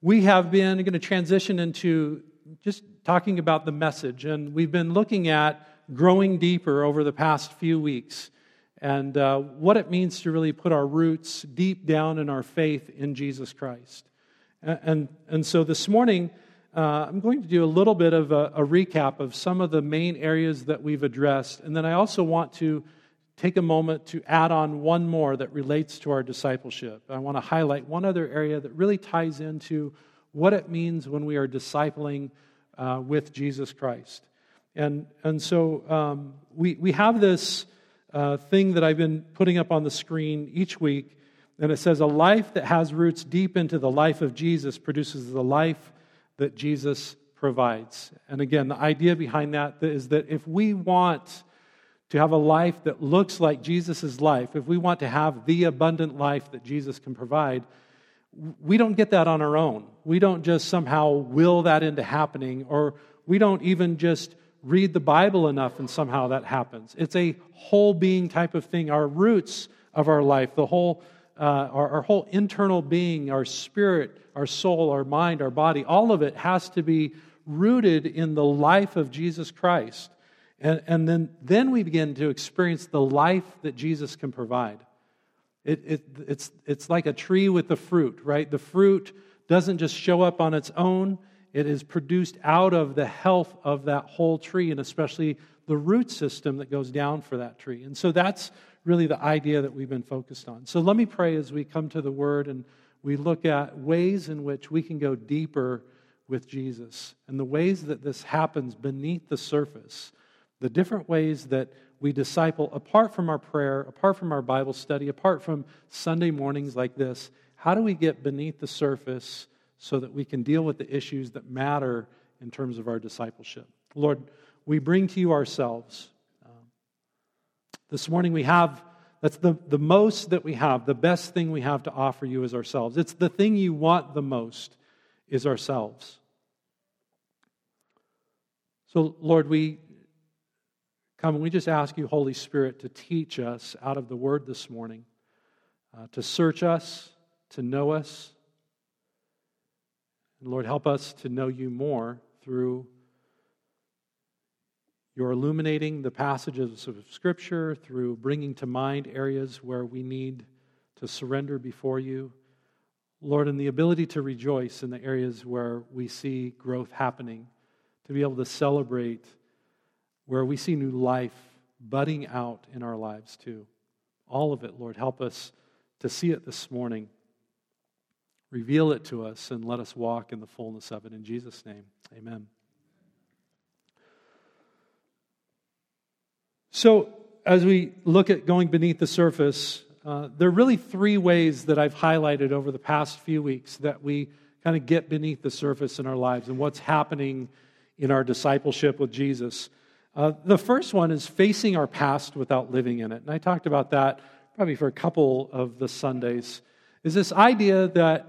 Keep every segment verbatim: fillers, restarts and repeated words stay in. We have been going to transition into just talking about the message, and we've been looking at growing deeper over the past few weeks, and uh, what it means to really put our roots deep down in our faith in Jesus Christ. And and, and so this morning, uh, I'm going to do a little bit of a, a recap of some of the main areas that we've addressed, and then I also want to take a moment to add on one more that relates to our discipleship. I want to highlight one other area that really ties into what it means when we are discipling uh, with Jesus Christ. And and so um, we, we have this uh, thing that I've been putting up on the screen each week, and it says, a life that has roots deep into the life of Jesus produces the life that Jesus provides. And again, the idea behind that is that if we want to have a life that looks like Jesus' life, if we want to have the abundant life that Jesus can provide, we don't get that on our own. We don't just somehow will that into happening, or we don't even just read the Bible enough and somehow that happens. It's a whole being type of thing. Our roots of our life, the whole, uh, our, our whole internal being, our spirit, our soul, our mind, our body, all of it has to be rooted in the life of Jesus Christ. And, and then, then we begin to experience the life that Jesus can provide. It, it, it's, it's like a tree with the fruit, right? The fruit doesn't just show up on its own. It is produced out of the health of that whole tree, and especially the root system that goes down for that tree. And so that's really the idea that we've been focused on. So let me pray as we come to the Word and we look at ways in which we can go deeper with Jesus and the ways that this happens beneath the surface. The different ways that we disciple, apart from our prayer, apart from our Bible study, apart from Sunday mornings like this, how do we get beneath the surface so that we can deal with the issues that matter in terms of our discipleship? Lord, we bring to you ourselves. Um, this morning we have, that's the, the most that we have, the best thing we have to offer you is ourselves. It's the thing you want the most is ourselves. So, Lord, we... Come, and we just ask you, Holy Spirit, to teach us out of the Word this morning, uh, to search us, to know us. And Lord, help us to know you more through your illuminating the passages of Scripture, through bringing to mind areas where we need to surrender before you. Lord, and the ability to rejoice in the areas where we see growth happening, to be able to celebrate where we see new life budding out in our lives too. All of it, Lord, help us to see it this morning. Reveal it to us and let us walk in the fullness of it. In Jesus' name, amen. So, as we look at going beneath the surface, uh, there are really three ways that I've highlighted over the past few weeks that we kind of get beneath the surface in our lives and what's happening in our discipleship with Jesus. Uh, the first one is facing our past without living in it. And I talked about that probably for a couple of the Sundays, is this idea that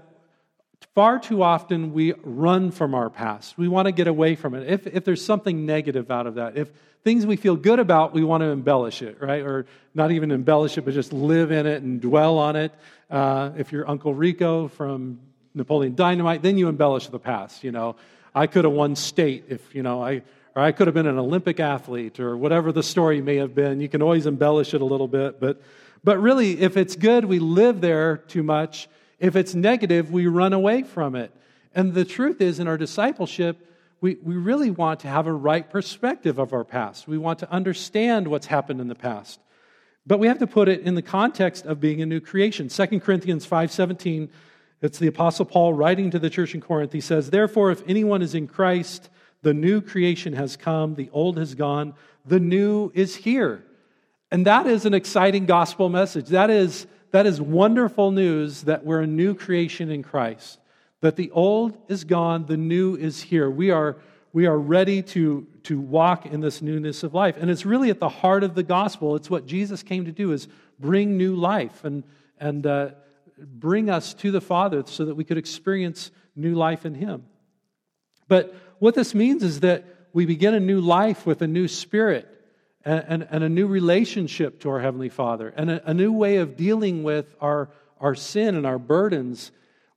far too often we run from our past. We want to get away from it. If if there's something negative out of that, if things we feel good about, we want to embellish it, right? Or not even embellish it, but just live in it and dwell on it. Uh, if you're Uncle Rico from Napoleon Dynamite, then you embellish the past, you know. I could have won state if, you know, I... Or I could have been an Olympic athlete, or whatever the story may have been. You can always embellish it a little bit. But but really, if it's good, we live there too much. If it's negative, we run away from it. And the truth is, in our discipleship, we, we really want to have a right perspective of our past. We want to understand what's happened in the past. But we have to put it in the context of being a new creation. Second Corinthians five seventeen, it's the Apostle Paul writing to the church in Corinth. He says, therefore, if anyone is in Christ, the new creation has come, the old has gone, the new is here. And that is an exciting gospel message. That is, that is wonderful news that we're a new creation in Christ, that the old is gone, the new is here. We are, we are ready to, to walk in this newness of life. And it's really at the heart of the gospel. It's what Jesus came to do, is bring new life and, and uh, bring us to the Father so that we could experience new life in Him. But what this means is that we begin a new life with a new spirit and, and, and a new relationship to our Heavenly Father and a, a new way of dealing with our, our sin and our burdens.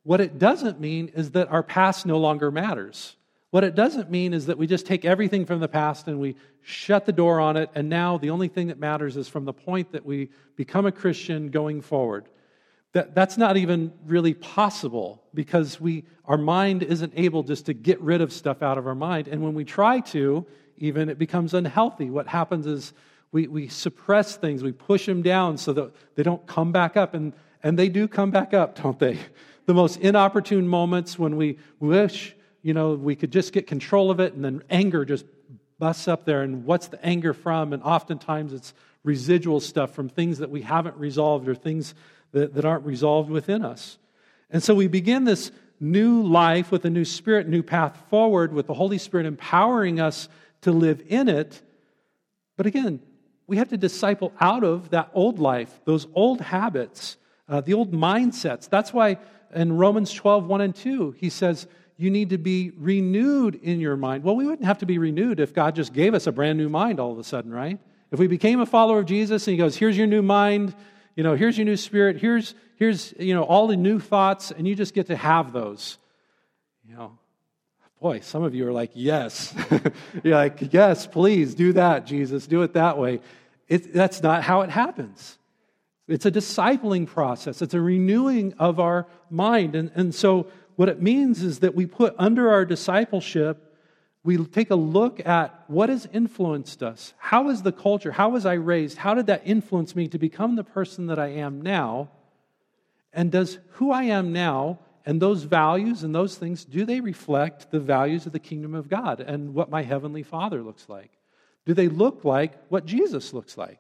What it doesn't mean is that our past no longer matters. What it doesn't mean is that we just take everything from the past and we shut the door on it, and now the only thing that matters is from the point that we become a Christian going forward. That, that's not even really possible, because we our mind isn't able just to get rid of stuff out of our mind. And when we try to, even, it becomes unhealthy. What happens is we, we suppress things, we push them down so that they don't come back up. And, and they do come back up, don't they? The most inopportune moments when we wish... You know, we could just get control of it, and then anger just busts up there. And what's the anger from? And oftentimes it's residual stuff from things that we haven't resolved, or things that, that aren't resolved within us. And so we begin this new life with a new spirit, new path forward, with the Holy Spirit empowering us to live in it. But again, we have to disciple out of that old life, those old habits, uh, the old mindsets. That's why in Romans twelve, one and two, he says, you need to be renewed in your mind. Well, we wouldn't have to be renewed if God just gave us a brand new mind all of a sudden, right? If we became a follower of Jesus and he goes, here's your new mind, you know, here's your new spirit, here's, here's you know, all the new thoughts, and you just get to have those. You know, boy, some of you are like, yes. You're like, yes, please do that, Jesus. Do it that way. It, that's not how it happens. It's a discipling process. It's a renewing of our mind. And, and so... what it means is that we put under our discipleship, we take a look at what has influenced us. How is the culture? How was I raised? How did that influence me to become the person that I am now? And does who I am now and those values and those things, do they reflect the values of the kingdom of God and what my heavenly Father looks like? Do they look like what Jesus looks like?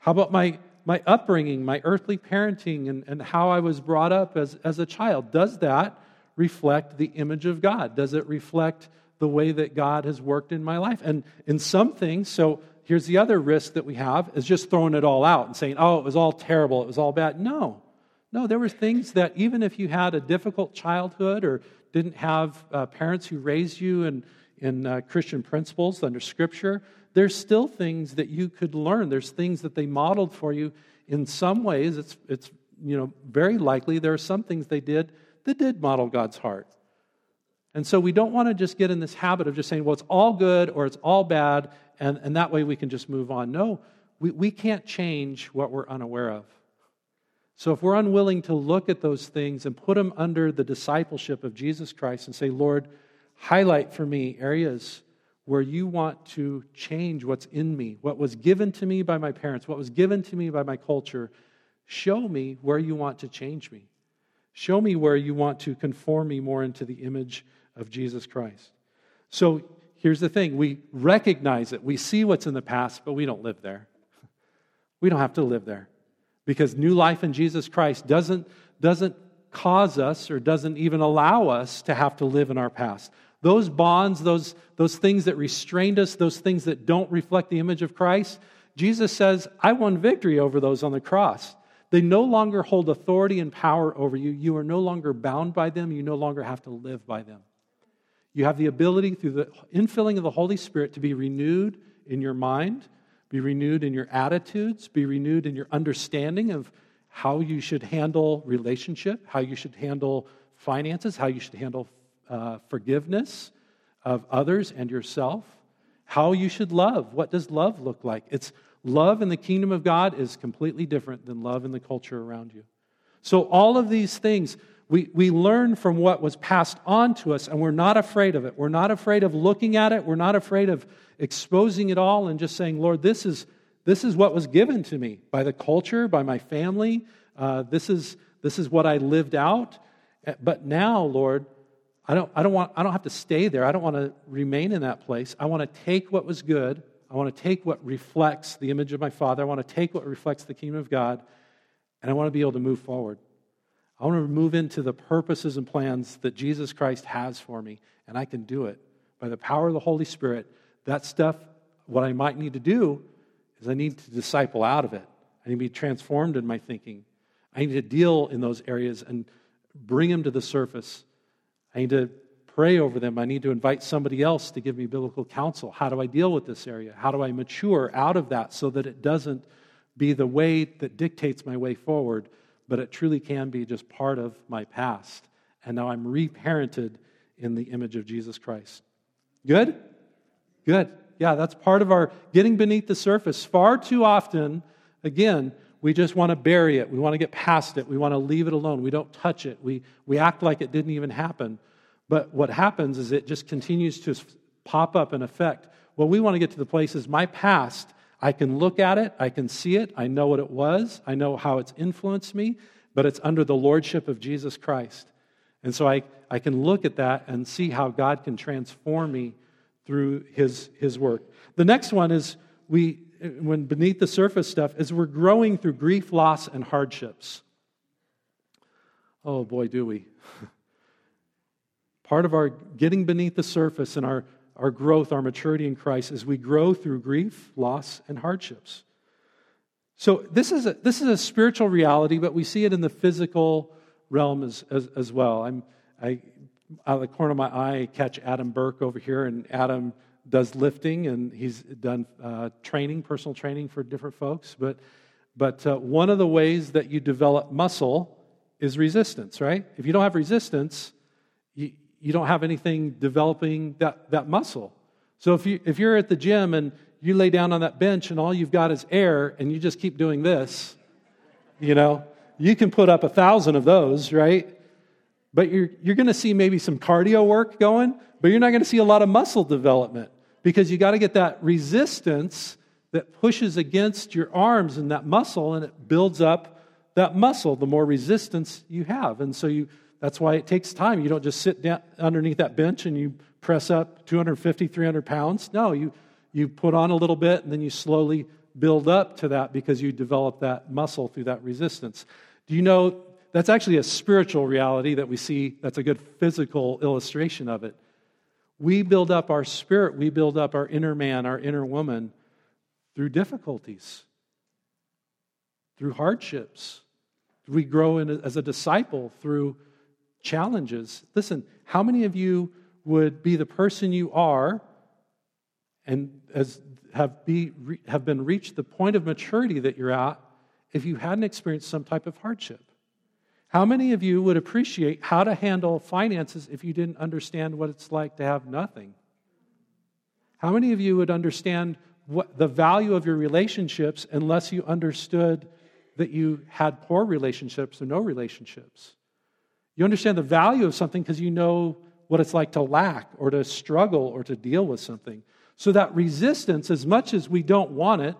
How about my... my upbringing, my earthly parenting, and, and how I was brought up as, as a child? Does that reflect the image of God? Does it reflect the way that God has worked in my life? And in some things, so here's the other risk that we have, is just throwing it all out and saying, oh, it was all terrible, it was all bad. No, no, there were things that even if you had a difficult childhood or didn't have uh, parents who raised you in, in uh, Christian principles under Scripture, there's still things that you could learn. There's things that they modeled for you. In some ways, it's it's you know very likely there are some things they did that did model God's heart. And so we don't want to just get in this habit of just saying, well, it's all good or it's all bad, and, and that way we can just move on. No, we, we can't change what we're unaware of. So if we're unwilling to look at those things and put them under the discipleship of Jesus Christ and say, Lord, highlight for me areas where you want to change what's in me, what was given to me by my parents, what was given to me by my culture. Show me where you want to change me. Show me where you want to conform me more into the image of Jesus Christ. So here's the thing. We recognize it. We see what's in the past, but we don't live there. We don't have to live there, because new life in Jesus Christ doesn't, doesn't cause us or doesn't even allow us to have to live in our past. Those bonds, those, those things that restrained us, those things that don't reflect the image of Christ, Jesus says, I won victory over those on the cross. They no longer hold authority and power over you. You are no longer bound by them. You no longer have to live by them. You have the ability through the infilling of the Holy Spirit to be renewed in your mind, be renewed in your attitudes, be renewed in your understanding of how you should handle relationship, how you should handle finances, how you should handle Uh, forgiveness of others and yourself, how you should love. What does love look like? It's love in the kingdom of God is completely different than love in the culture around you. So all of these things, we, we learn from what was passed on to us, and we're not afraid of it. We're not afraid of looking at it. We're not afraid of exposing it all and just saying, Lord, this is this is what was given to me by the culture, by my family. Uh, this is this is what I lived out. But now, Lord, I don't I don't want I don't have to stay there. I don't want to remain in that place. I want to take what was good. I want to take what reflects the image of my Father. I want to take what reflects the kingdom of God, and I want to be able to move forward. I want to move into the purposes and plans that Jesus Christ has for me, and I can do it by the power of the Holy Spirit. That stuff, what I might need to do is I need to disciple out of it. I need to be transformed in my thinking. I need to deal in those areas and bring them to the surface. I need to pray over them. I need to invite somebody else to give me biblical counsel. How do I deal with this area? How do I mature out of that so that it doesn't be the way that dictates my way forward, but it truly can be just part of my past. And now I'm reparented in the image of Jesus Christ. Good? Good. Yeah, that's part of our getting beneath the surface. Far too often, again, we just want to bury it. We want to get past it. We want to leave it alone. We don't touch it. We we act like it didn't even happen. But what happens is it just continues to pop up and affect. What we want to get to the place is my past. I can look at it. I can see it. I know what it was. I know how it's influenced me. But it's under the lordship of Jesus Christ. And so I, I can look at that and see how God can transform me through his, his work. The next one is we... when beneath the surface stuff, is we're growing through grief, loss, and hardships. Oh boy, do we. Part of our getting beneath the surface and our, our growth, our maturity in Christ, is we grow through grief, loss, and hardships. So this is a, this is a spiritual reality, but we see it in the physical realm as, as, as well. I'm, I, out of the corner of my eye, I catch Adam Burke over here, and Adam does lifting, and he's done uh, training, personal training for different folks. But but uh, one of the ways that you develop muscle is resistance, right? If you don't have resistance, you, you don't have anything developing that, that muscle. So if, you, if you're at the gym and you lay down on that bench and all you've got is air and you just keep doing this, you know, you can put up a thousand of those, right? But you're you're going to see maybe some cardio work going, but you're not going to see a lot of muscle development. Because you got to get that resistance that pushes against your arms and that muscle, and it builds up that muscle the more resistance you have. And so you that's why it takes time. You don't just sit down underneath that bench and you press up two hundred fifty, three hundred pounds. No, you, you put on a little bit, and then you slowly build up to that because you develop that muscle through that resistance. Do you know that's actually a spiritual reality that we see? That's a good physical illustration of it. We build up our spirit, we build up our inner man, our inner woman through difficulties, through hardships. We grow in a, as a disciple through challenges. Listen, how many of you would be the person you are and as have, be, have been reached the point of maturity that you're at if you hadn't experienced some type of hardship? How many of you would appreciate how to handle finances if you didn't understand what it's like to have nothing? How many of you would understand what the value of your relationships unless you understood that you had poor relationships or no relationships? You understand the value of something because you know what it's like to lack or to struggle or to deal with something. So that resistance, as much as we don't want it,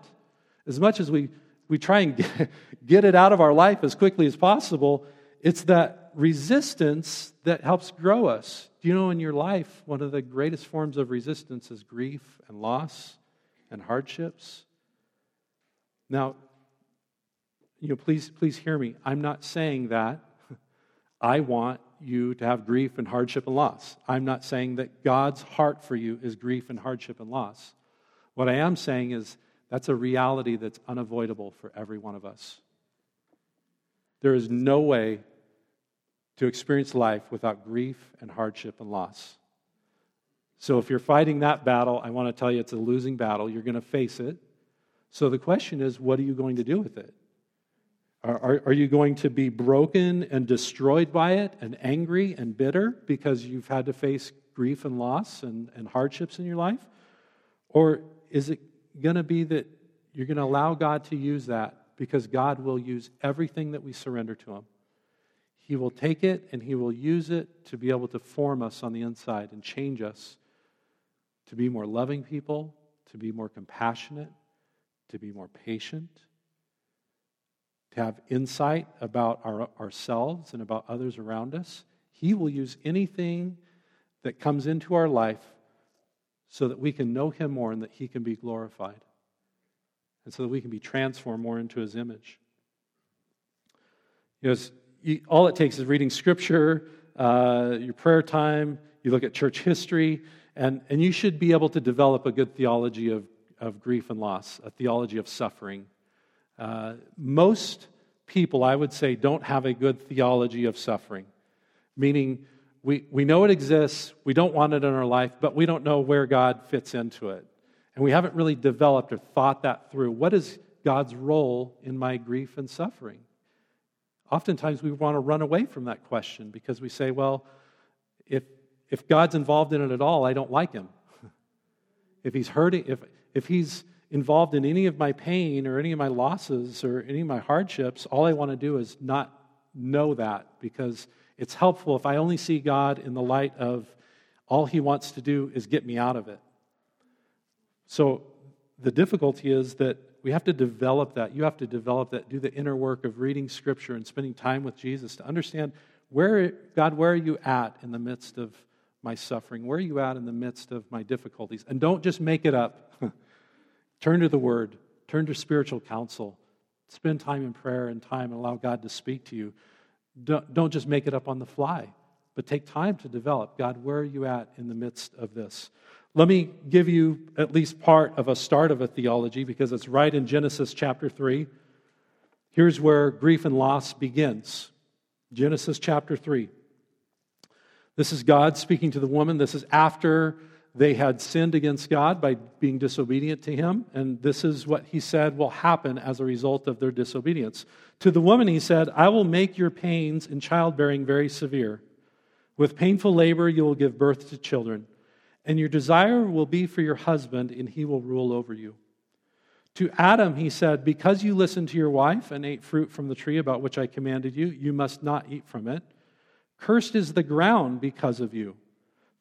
as much as we, we try and get, get it out of our life as quickly as possible, it's that resistance that helps grow us. Do you know in your life, one of the greatest forms of resistance is grief and loss and hardships? Now, you know, please, please hear me. I'm not saying that I want you to have grief and hardship and loss. I'm not saying that God's heart for you is grief and hardship and loss. What I am saying is that's a reality that's unavoidable for every one of us. There is no way to experience life without grief and hardship and loss. So if you're fighting that battle, I want to tell you it's a losing battle. You're going to face it. So the question is, what are you going to do with it? Are, are, are you going to be broken and destroyed by it and angry and bitter because you've had to face grief and loss and, and hardships in your life? Or is it going to be that you're going to allow God to use that? Because God will use everything that we surrender to Him. He will take it and He will use it to be able to form us on the inside and change us to be more loving people, to be more compassionate, to be more patient, to have insight about our, ourselves and about others around us. He will use anything that comes into our life so that we can know Him more and that He can be glorified, and so that we can be transformed more into His image. You know, you, all it takes is reading Scripture, uh, your prayer time, you look at church history, and, and you should be able to develop a good theology of, of grief and loss, a theology of suffering. Uh, most people, I would say, don't have a good theology of suffering, meaning we, we know it exists, we don't want it in our life, but we don't know where God fits into it. And we haven't really developed or thought that through. What is God's role in my grief and suffering? Oftentimes we want to run away from that question because we say, well, if if God's involved in it at all, I don't like him. If he's hurting, if if he's involved in any of my pain or any of my losses or any of my hardships, all I want to do is not know that, because it's helpful if I only see God in the light of all he wants to do is get me out of it. So the difficulty is that we have to develop that. You have to develop that, do the inner work of reading Scripture and spending time with Jesus to understand, where, God, where are you at in the midst of my suffering? Where are you at in the midst of my difficulties? And don't just make it up. Turn to the Word. Turn to spiritual counsel. Spend time in prayer and time and allow God to speak to you. Don't, don't just make it up on the fly, but take time to develop. God, where are you at in the midst of this? Let me give you at least part of a start of a theology, because it's right in Genesis chapter three. Here's where grief and loss begins. Genesis chapter three. This is God speaking to the woman. This is after they had sinned against God by being disobedient to him. And this is what he said will happen as a result of their disobedience. To the woman he said, I will make your pains in childbearing very severe. With painful labor you will give birth to children. And your desire will be for your husband, and he will rule over you. To Adam he said, because you listened to your wife and ate fruit from the tree about which I commanded you, you must not eat from it. Cursed is the ground because of you.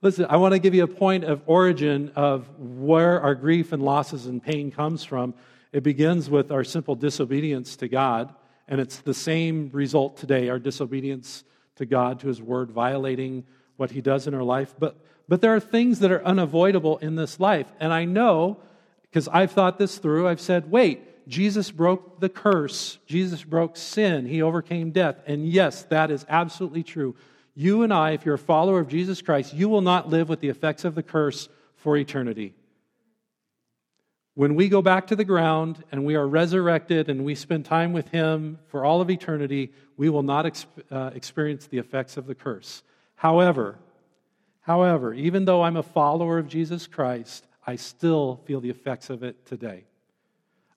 Listen, I want to give you a point of origin of where our grief and losses and pain comes from. It begins with our simple disobedience to God, and it's the same result today, our disobedience to God, to His Word, violating what He does in our life. But but there are things that are unavoidable in this life, and I know, because I've thought this through, I've said, wait, Jesus broke the curse. Jesus broke sin. He overcame death, and yes, that is absolutely true. You and I, if you're a follower of Jesus Christ, you will not live with the effects of the curse for eternity. When we go back to the ground and we are resurrected and we spend time with Him for all of eternity, we will not exp- uh, experience the effects of the curse. However, however, even though I'm a follower of Jesus Christ, I still feel the effects of it today.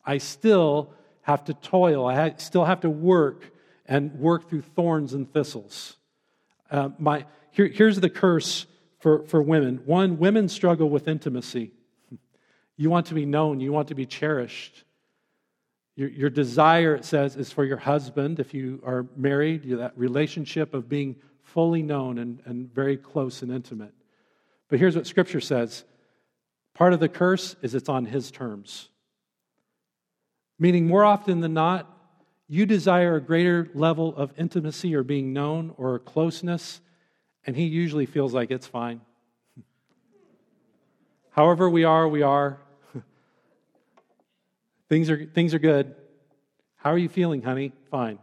I still have to toil. I ha- still have to work and work through thorns and thistles. Uh, my here, here's the curse for, for women. One, women struggle with intimacy. You want to be known. You want to be cherished. Your, your desire, it says, is for your husband. If you are married, you that relationship of being fully known and, and very close and intimate. But here's what Scripture says. Part of the curse is it's on His terms. Meaning more often than not, you desire a greater level of intimacy or being known or closeness, and He usually feels like it's fine. However we are, we are. Things are things are good. How are you feeling, honey? Fine.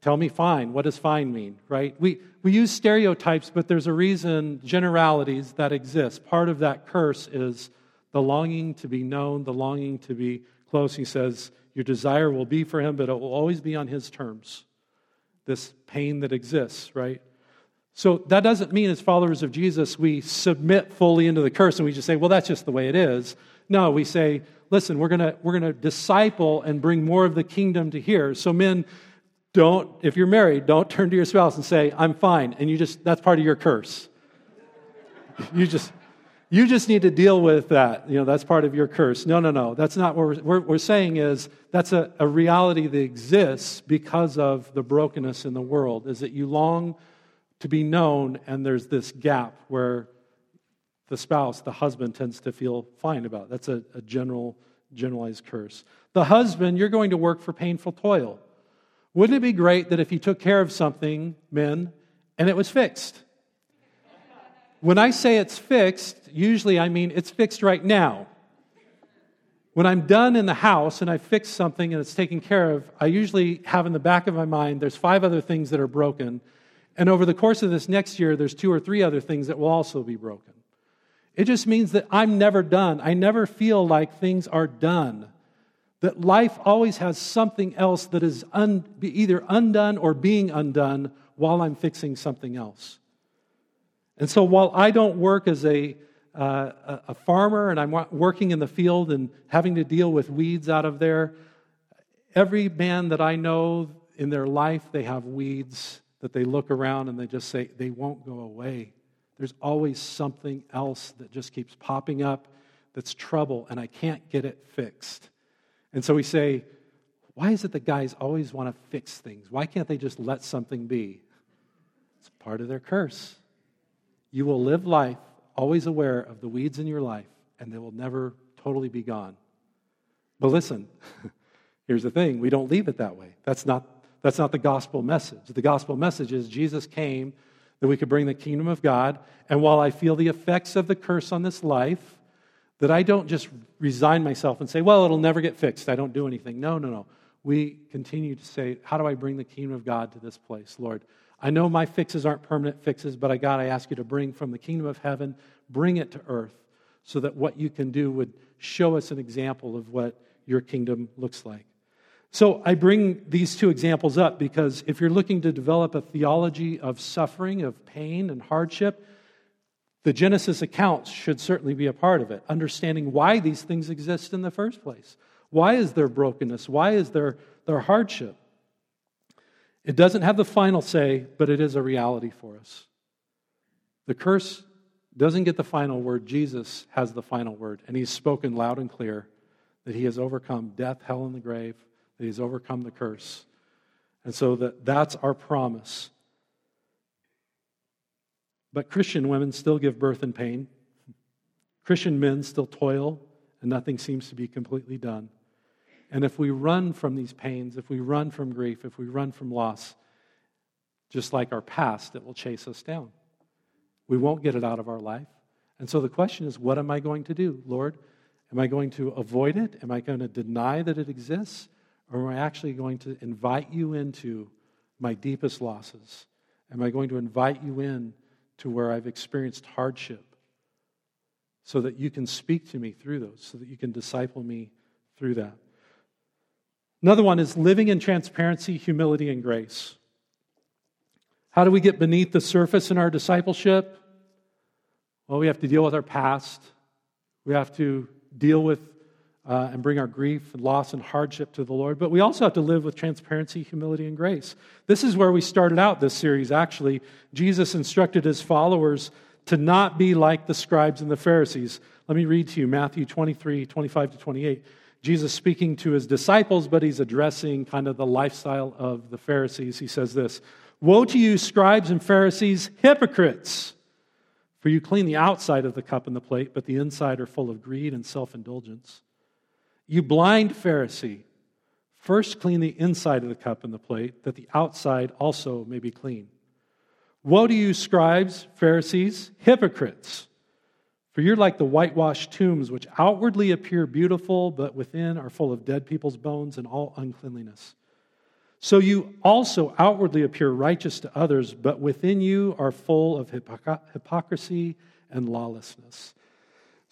Tell me fine. What does fine mean, right? We we use stereotypes, but there's a reason, generalities that exist. Part of that curse is the longing to be known, the longing to be close. He says, your desire will be for Him, but it will always be on His terms. This pain that exists, right? So that doesn't mean as followers of Jesus we submit fully into the curse and we just say, well, that's just the way it is. No, we say, listen, we're gonna we're gonna disciple and bring more of the kingdom to here. So men, don't, if you're married, don't turn to your spouse and say, I'm fine, and you just that's part of your curse. you just You just need to deal with that. You know, that's part of your curse. No, no, no. That's not what we're, we're, we're saying is that's a, a reality that exists because of the brokenness in the world, is that you long to be known, and there's this gap where the spouse, the husband, tends to feel fine about it. That's a, a general, generalized curse. The husband, you're going to work for painful toil. Wouldn't it be great that if you took care of something, men, and it was fixed? When I say it's fixed, usually I mean it's fixed right now. When I'm done in the house and I fix something and it's taken care of, I usually have in the back of my mind, there's five other things that are broken, And over the course of this next year, there's two or three other things that will also be broken. It just means that I'm never done. I never feel like things are done. That life always has something else that is un, either undone or being undone while I'm fixing something else. And so while I don't work as a, uh, a farmer and I'm working in the field and having to deal with weeds out of there, every man that I know in their life, they have weeds that they look around and they just say, they won't go away. There's always something else that just keeps popping up that's trouble, and I can't get it fixed. And so we say, why is it that guys always want to fix things? Why can't they just let something be? It's part of their curse. You will live life always aware of the weeds in your life, and they will never totally be gone. But listen, here's the thing. We don't leave it that way. That's not, that's not the gospel message. The gospel message is Jesus came that we could bring the kingdom of God, and while I feel the effects of the curse on this life, that I don't just resign myself and say, well, it'll never get fixed, I don't do anything. No, no, no. We continue to say, how do I bring the kingdom of God to this place, Lord? I know my fixes aren't permanent fixes, but I, God, I ask you to bring from the kingdom of heaven, bring it to earth, so that what you can do would show us an example of what your kingdom looks like. So I bring these two examples up because if you're looking to develop a theology of suffering, of pain and hardship, the Genesis accounts should certainly be a part of it, understanding why these things exist in the first place. Why is there brokenness? Why is there, there hardship? It doesn't have the final say, but it is a reality for us. The curse doesn't get the final word. Jesus has the final word, and he's spoken loud and clear that he has overcome death, hell, and the grave. That he's overcome the curse. And so that, that's our promise. But Christian women still give birth in pain. Christian men still toil, and nothing seems to be completely done. And if we run from these pains, if we run from grief, if we run from loss, just like our past, it will chase us down. We won't get it out of our life. And so the question is, what am I going to do, Lord? Am I going to avoid it? Am I going to deny that it exists? Or am I actually going to invite you into my deepest losses? Am I going to invite you in to where I've experienced hardship so that you can speak to me through those, so that you can disciple me through that? Another one is living in transparency, humility, and grace. How do we get beneath the surface in our discipleship? Well, we have to deal with our past. We have to deal with Uh, and bring our grief and loss and hardship to the Lord. But we also have to live with transparency, humility, and grace. This is where we started out this series, actually. Jesus instructed his followers to not be like the scribes and the Pharisees. Let me read to you Matthew twenty-three, twenty-five to twenty-eight. Jesus speaking to his disciples, but he's addressing kind of the lifestyle of the Pharisees. He says this, "Woe to you, scribes and Pharisees, hypocrites! For you clean the outside of the cup and the plate, but the inside are full of greed and self-indulgence. You blind Pharisee, first clean the inside of the cup and the plate, that the outside also may be clean. Woe to you, scribes, Pharisees, hypocrites! For you're like the whitewashed tombs, which outwardly appear beautiful, but within are full of dead people's bones and all uncleanliness. So you also outwardly appear righteous to others, but within you are full of hypocrisy and lawlessness."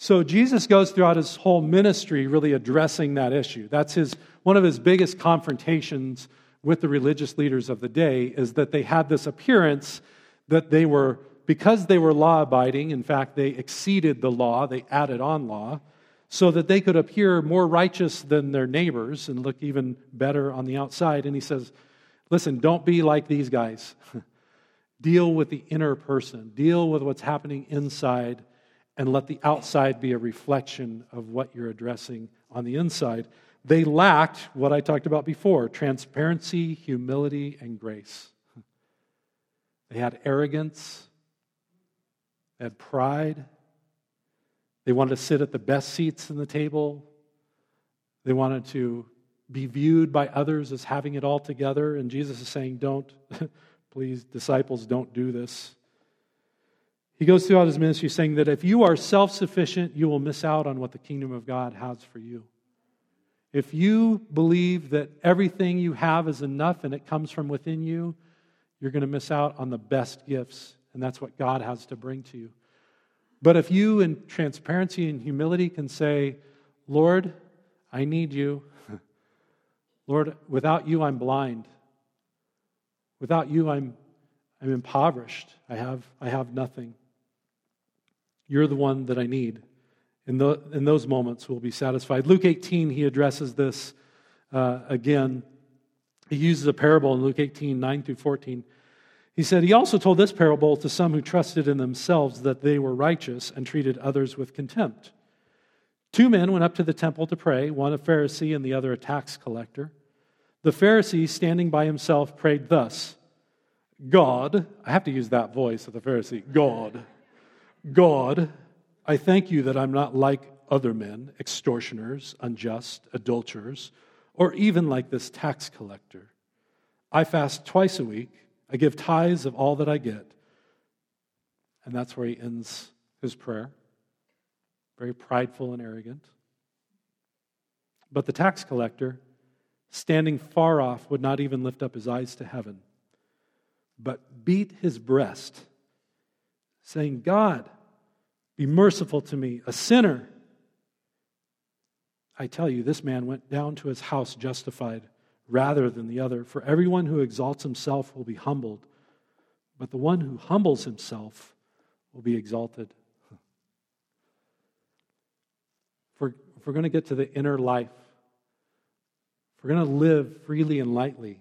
So Jesus goes throughout his whole ministry really addressing that issue. That's his one of his biggest confrontations with the religious leaders of the day, is that they had this appearance that they were, because they were law-abiding, in fact, they exceeded the law, they added on law, so that they could appear more righteous than their neighbors and look even better on the outside. And he says, listen, don't be like these guys. Deal with the inner person. Deal with what's happening inside, and let the outside be a reflection of what you're addressing on the inside. They lacked what I talked about before, transparency, humility, and grace. They had arrogance. They had pride. They wanted to sit at the best seats in the table. They wanted to be viewed by others as having it all together. And Jesus is saying, don't, please, disciples, don't do this. He goes throughout his ministry saying that if you are self-sufficient, you will miss out on what the kingdom of God has for you. If you believe that everything you have is enough and it comes from within you, you're going to miss out on the best gifts, and that's what God has to bring to you. But if you, in transparency and humility, can say, Lord, I need you. Lord, without you, I'm blind. Without you, I'm I'm impoverished. I have I have nothing. You're the one that I need. In, the, in those moments, we'll be satisfied. Luke eighteen, he addresses this uh, again. He uses a parable in Luke eighteen, nine through fourteen. He said, he also told this parable to some who trusted in themselves that they were righteous and treated others with contempt. Two men went up to the temple to pray, one a Pharisee and the other a tax collector. The Pharisee, standing by himself, prayed thus, God, I have to use that voice of the Pharisee, God, God, I thank you that I'm not like other men, extortioners, unjust, adulterers, or even like this tax collector. I fast twice a week. I give tithes of all that I get. And that's where he ends his prayer. Very prideful and arrogant. But the tax collector, standing far off, would not even lift up his eyes to heaven, but beat his breast, saying, God, be merciful to me, a sinner. I tell you, this man went down to his house justified rather than the other. For everyone who exalts himself will be humbled, but the one who humbles himself will be exalted. If we're, if we're going to get to the inner life, if we're going to live freely and lightly,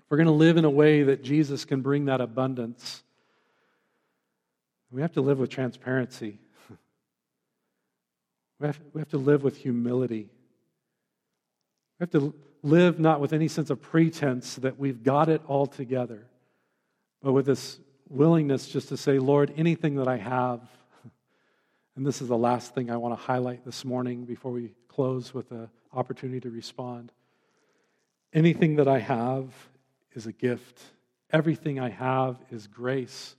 if we're going to live in a way that Jesus can bring that abundance, we have to live with transparency. We have, we have to live with humility. We have to live not with any sense of pretense that we've got it all together, but with this willingness just to say, Lord, anything that I have, and this is the last thing I want to highlight this morning before we close with an opportunity to respond. Anything that I have is a gift. Everything I have is grace.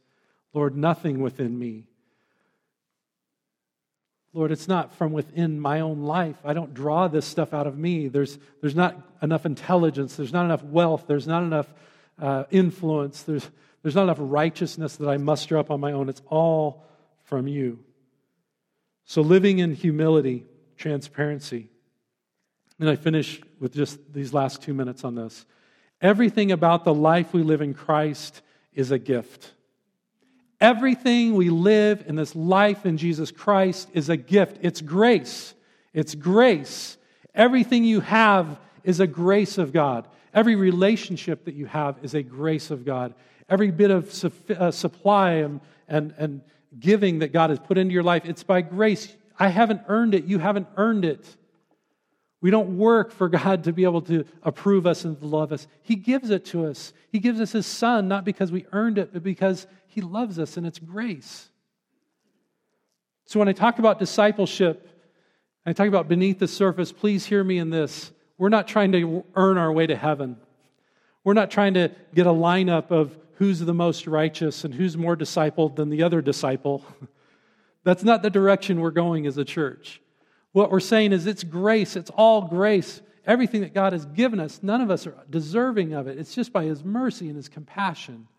Lord, nothing within me. Lord, it's not from within my own life. I don't draw this stuff out of me. There's, there's not enough intelligence. There's not enough wealth. There's not enough uh, influence. There's, there's not enough righteousness that I muster up on my own. It's all from you. So living in humility, transparency. And I finish with just these last two minutes on this. Everything about the life we live in Christ is a gift. Everything we live in this life in Jesus Christ is a gift. It's grace. It's grace. Everything you have is a grace of God. Every relationship that you have is a grace of God. Every bit of su- uh, supply and, and, and giving that God has put into your life, it's by grace. I haven't earned it. You haven't earned it. We don't work for God to be able to approve us and love us. He gives it to us. He gives us His Son, not because we earned it, but because He loves us and it's grace. So when I talk about discipleship, I talk about beneath the surface, please hear me in this. We're not trying to earn our way to heaven. We're not trying to get a lineup of who's the most righteous and who's more discipled than the other disciple. That's not the direction we're going as a church. What we're saying is it's grace. It's all grace. Everything that God has given us, none of us are deserving of it. It's just by His mercy and His compassion.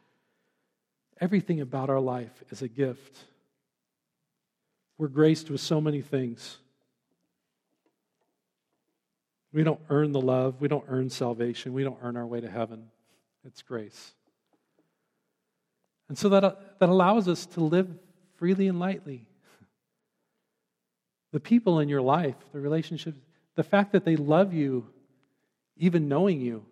Everything about our life is a gift. We're graced with so many things. We don't earn the love. We don't earn salvation. We don't earn our way to heaven. It's grace. And so that, that allows us to live freely and lightly. The people in your life, the relationships, the fact that they love you, even knowing you.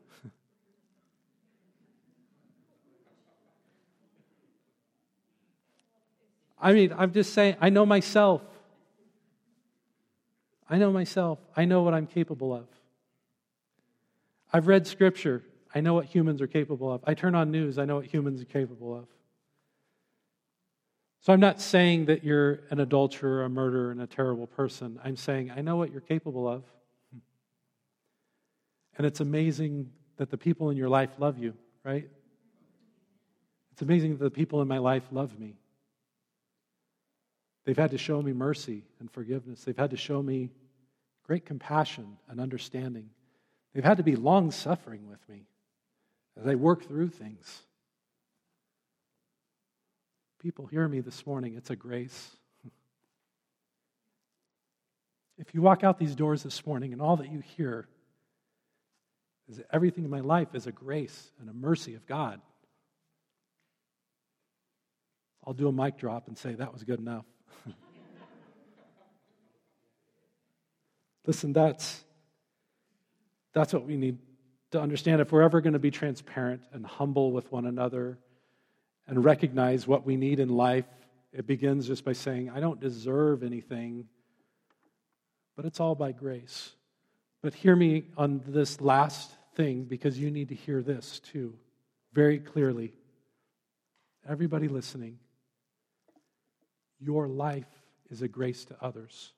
I mean, I'm just saying, I know myself. I know myself. I know what I'm capable of. I've read Scripture. I know what humans are capable of. I turn on news. I know what humans are capable of. So I'm not saying that you're an adulterer, a murderer, and a terrible person. I'm saying I know what you're capable of. And it's amazing that the people in your life love you, right? It's amazing that the people in my life love me. They've had to show me mercy and forgiveness. They've had to show me great compassion and understanding. They've had to be long-suffering with me as I work through things. People, hear me this morning. It's a grace. If you walk out these doors this morning and all that you hear is that everything in my life is a grace and a mercy of God, I'll do a mic drop and say, that was good enough. Listen, that's, that's what we need to understand. If we're ever going to be transparent and humble with one another and recognize what we need in life, it begins just by saying, I don't deserve anything, but it's all by grace. But hear me on this last thing, because you need to hear this too, very clearly. Everybody listening, your life is a grace to others.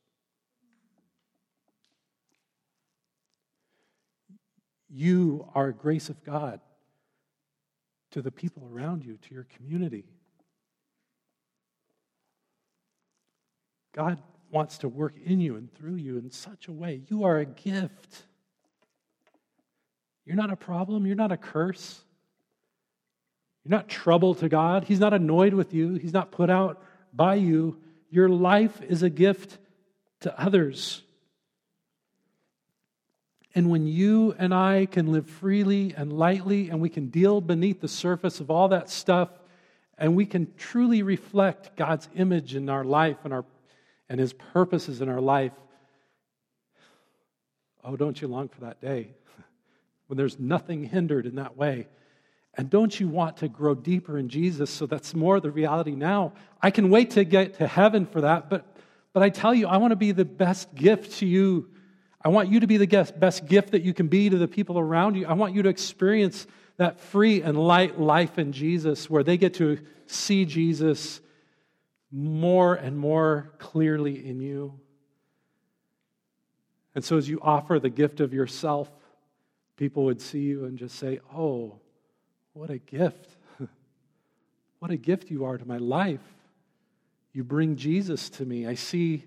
You are a grace of God to the people around you, to your community. God wants to work in you and through you in such a way. You are a gift. You're not a problem. You're not a curse. You're not trouble to God. He's not annoyed with you. He's not put out by you. Your life is a gift to others. And when you and I can live freely and lightly, and we can deal beneath the surface of all that stuff, and we can truly reflect God's image in our life and our and His purposes in our life, oh, don't you long for that day when there's nothing hindered in that way? And don't you want to grow deeper in Jesus? So that's more the reality now. I can wait to get to heaven for that, but but I tell you, I want to be the best gift to you. I want you to be the best gift that you can be to the people around you. I want you to experience that free and light life in Jesus, where they get to see Jesus more and more clearly in you. And so as you offer the gift of yourself, people would see you and just say, oh, what a gift. What a gift you are to my life. You bring Jesus to me. I see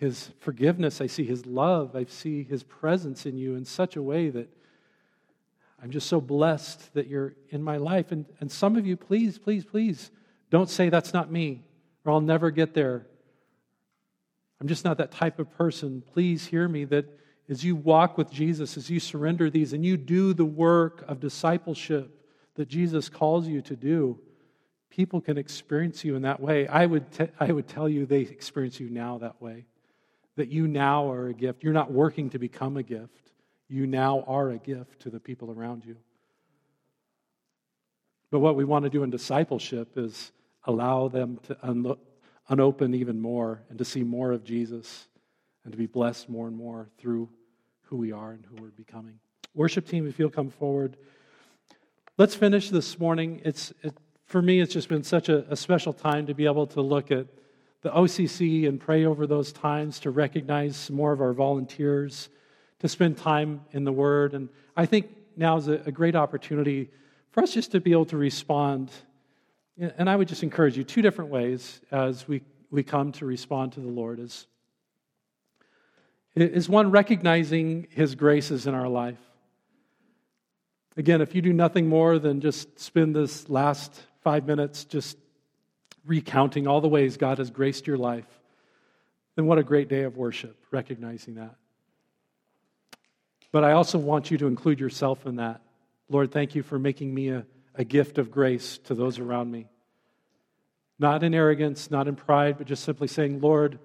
His forgiveness, I see His love, I see His presence in you in such a way that I'm just so blessed that you're in my life. And, and some of you, please, please, please, don't say that's not me, or I'll never get there. I'm just not that type of person. Please hear me, that as you walk with Jesus, as you surrender these and you do the work of discipleship that Jesus calls you to do, people can experience you in that way. I would t- I would tell you they experience you now that way. That you now are a gift. You're not working to become a gift. You now are a gift to the people around you. But what we want to do in discipleship is allow them to un- unopen even more and to see more of Jesus and to be blessed more and more through who we are and who we're becoming. Worship team, if you'll come forward. Let's finish this morning. It's it, for me, it's just been such a, a special time to be able to look at the O C C and pray over those times, to recognize some more of our volunteers, to spend time in the Word. And I think now is a, a great opportunity for us just to be able to respond. And I would just encourage you two different ways as we, we come to respond to the Lord. Is, is one, recognizing His graces in our life. Again, if you do nothing more than just spend this last five minutes just recounting all the ways God has graced your life, then what a great day of worship, recognizing that. But I also want you to include yourself in that. Lord, thank you for making me a, a gift of grace to those around me. Not in arrogance, not in pride, but just simply saying, Lord,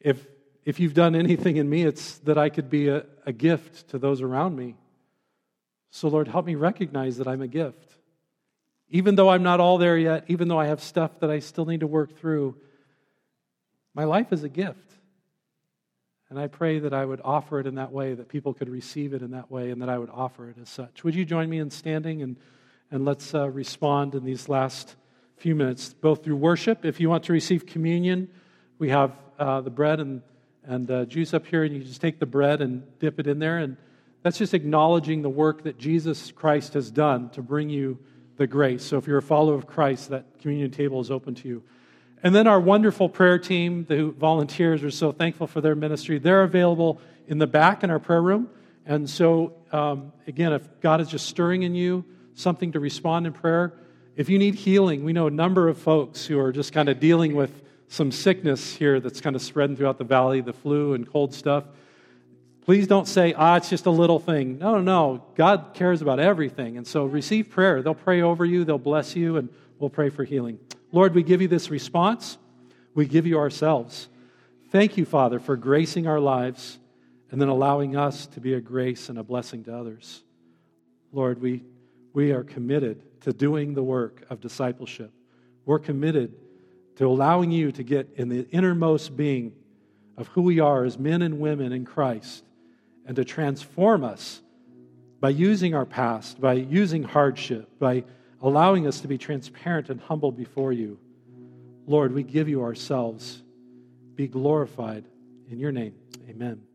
if if you've done anything in me, it's that I could be a, a gift to those around me. So Lord, help me recognize that I'm a gift. Even though I'm not all there yet, even though I have stuff that I still need to work through, my life is a gift. And I pray that I would offer it in that way, that people could receive it in that way, and that I would offer it as such. Would you join me in standing, and, and let's uh, respond in these last few minutes, both through worship. If you want to receive communion, we have uh, the bread and, and uh, juice up here, and you just take the bread and dip it in there. And that's just acknowledging the work that Jesus Christ has done to bring you the grace. So if you're a follower of Christ, that communion table is open to you. And then our wonderful prayer team, the volunteers, are so thankful for their ministry. They're available in the back in our prayer room. And so, um, again, if God is just stirring in you something to respond in prayer. If you need healing, we know a number of folks who are just kind of dealing with some sickness here that's kind of spreading throughout the valley, the flu and cold stuff. Please don't say, ah, it's just a little thing. No, no, no. God cares about everything. And so receive prayer. They'll pray over you. They'll bless you, and we'll pray for healing. Lord, we give you this response. We give you ourselves. Thank you, Father, for gracing our lives and then allowing us to be a grace and a blessing to others. Lord, we, we are committed to doing the work of discipleship. We're committed to allowing you to get in the innermost being of who we are as men and women in Christ, and to transform us by using our past, by using hardship, by allowing us to be transparent and humble before you. Lord, we give you ourselves. Be glorified in your name. Amen.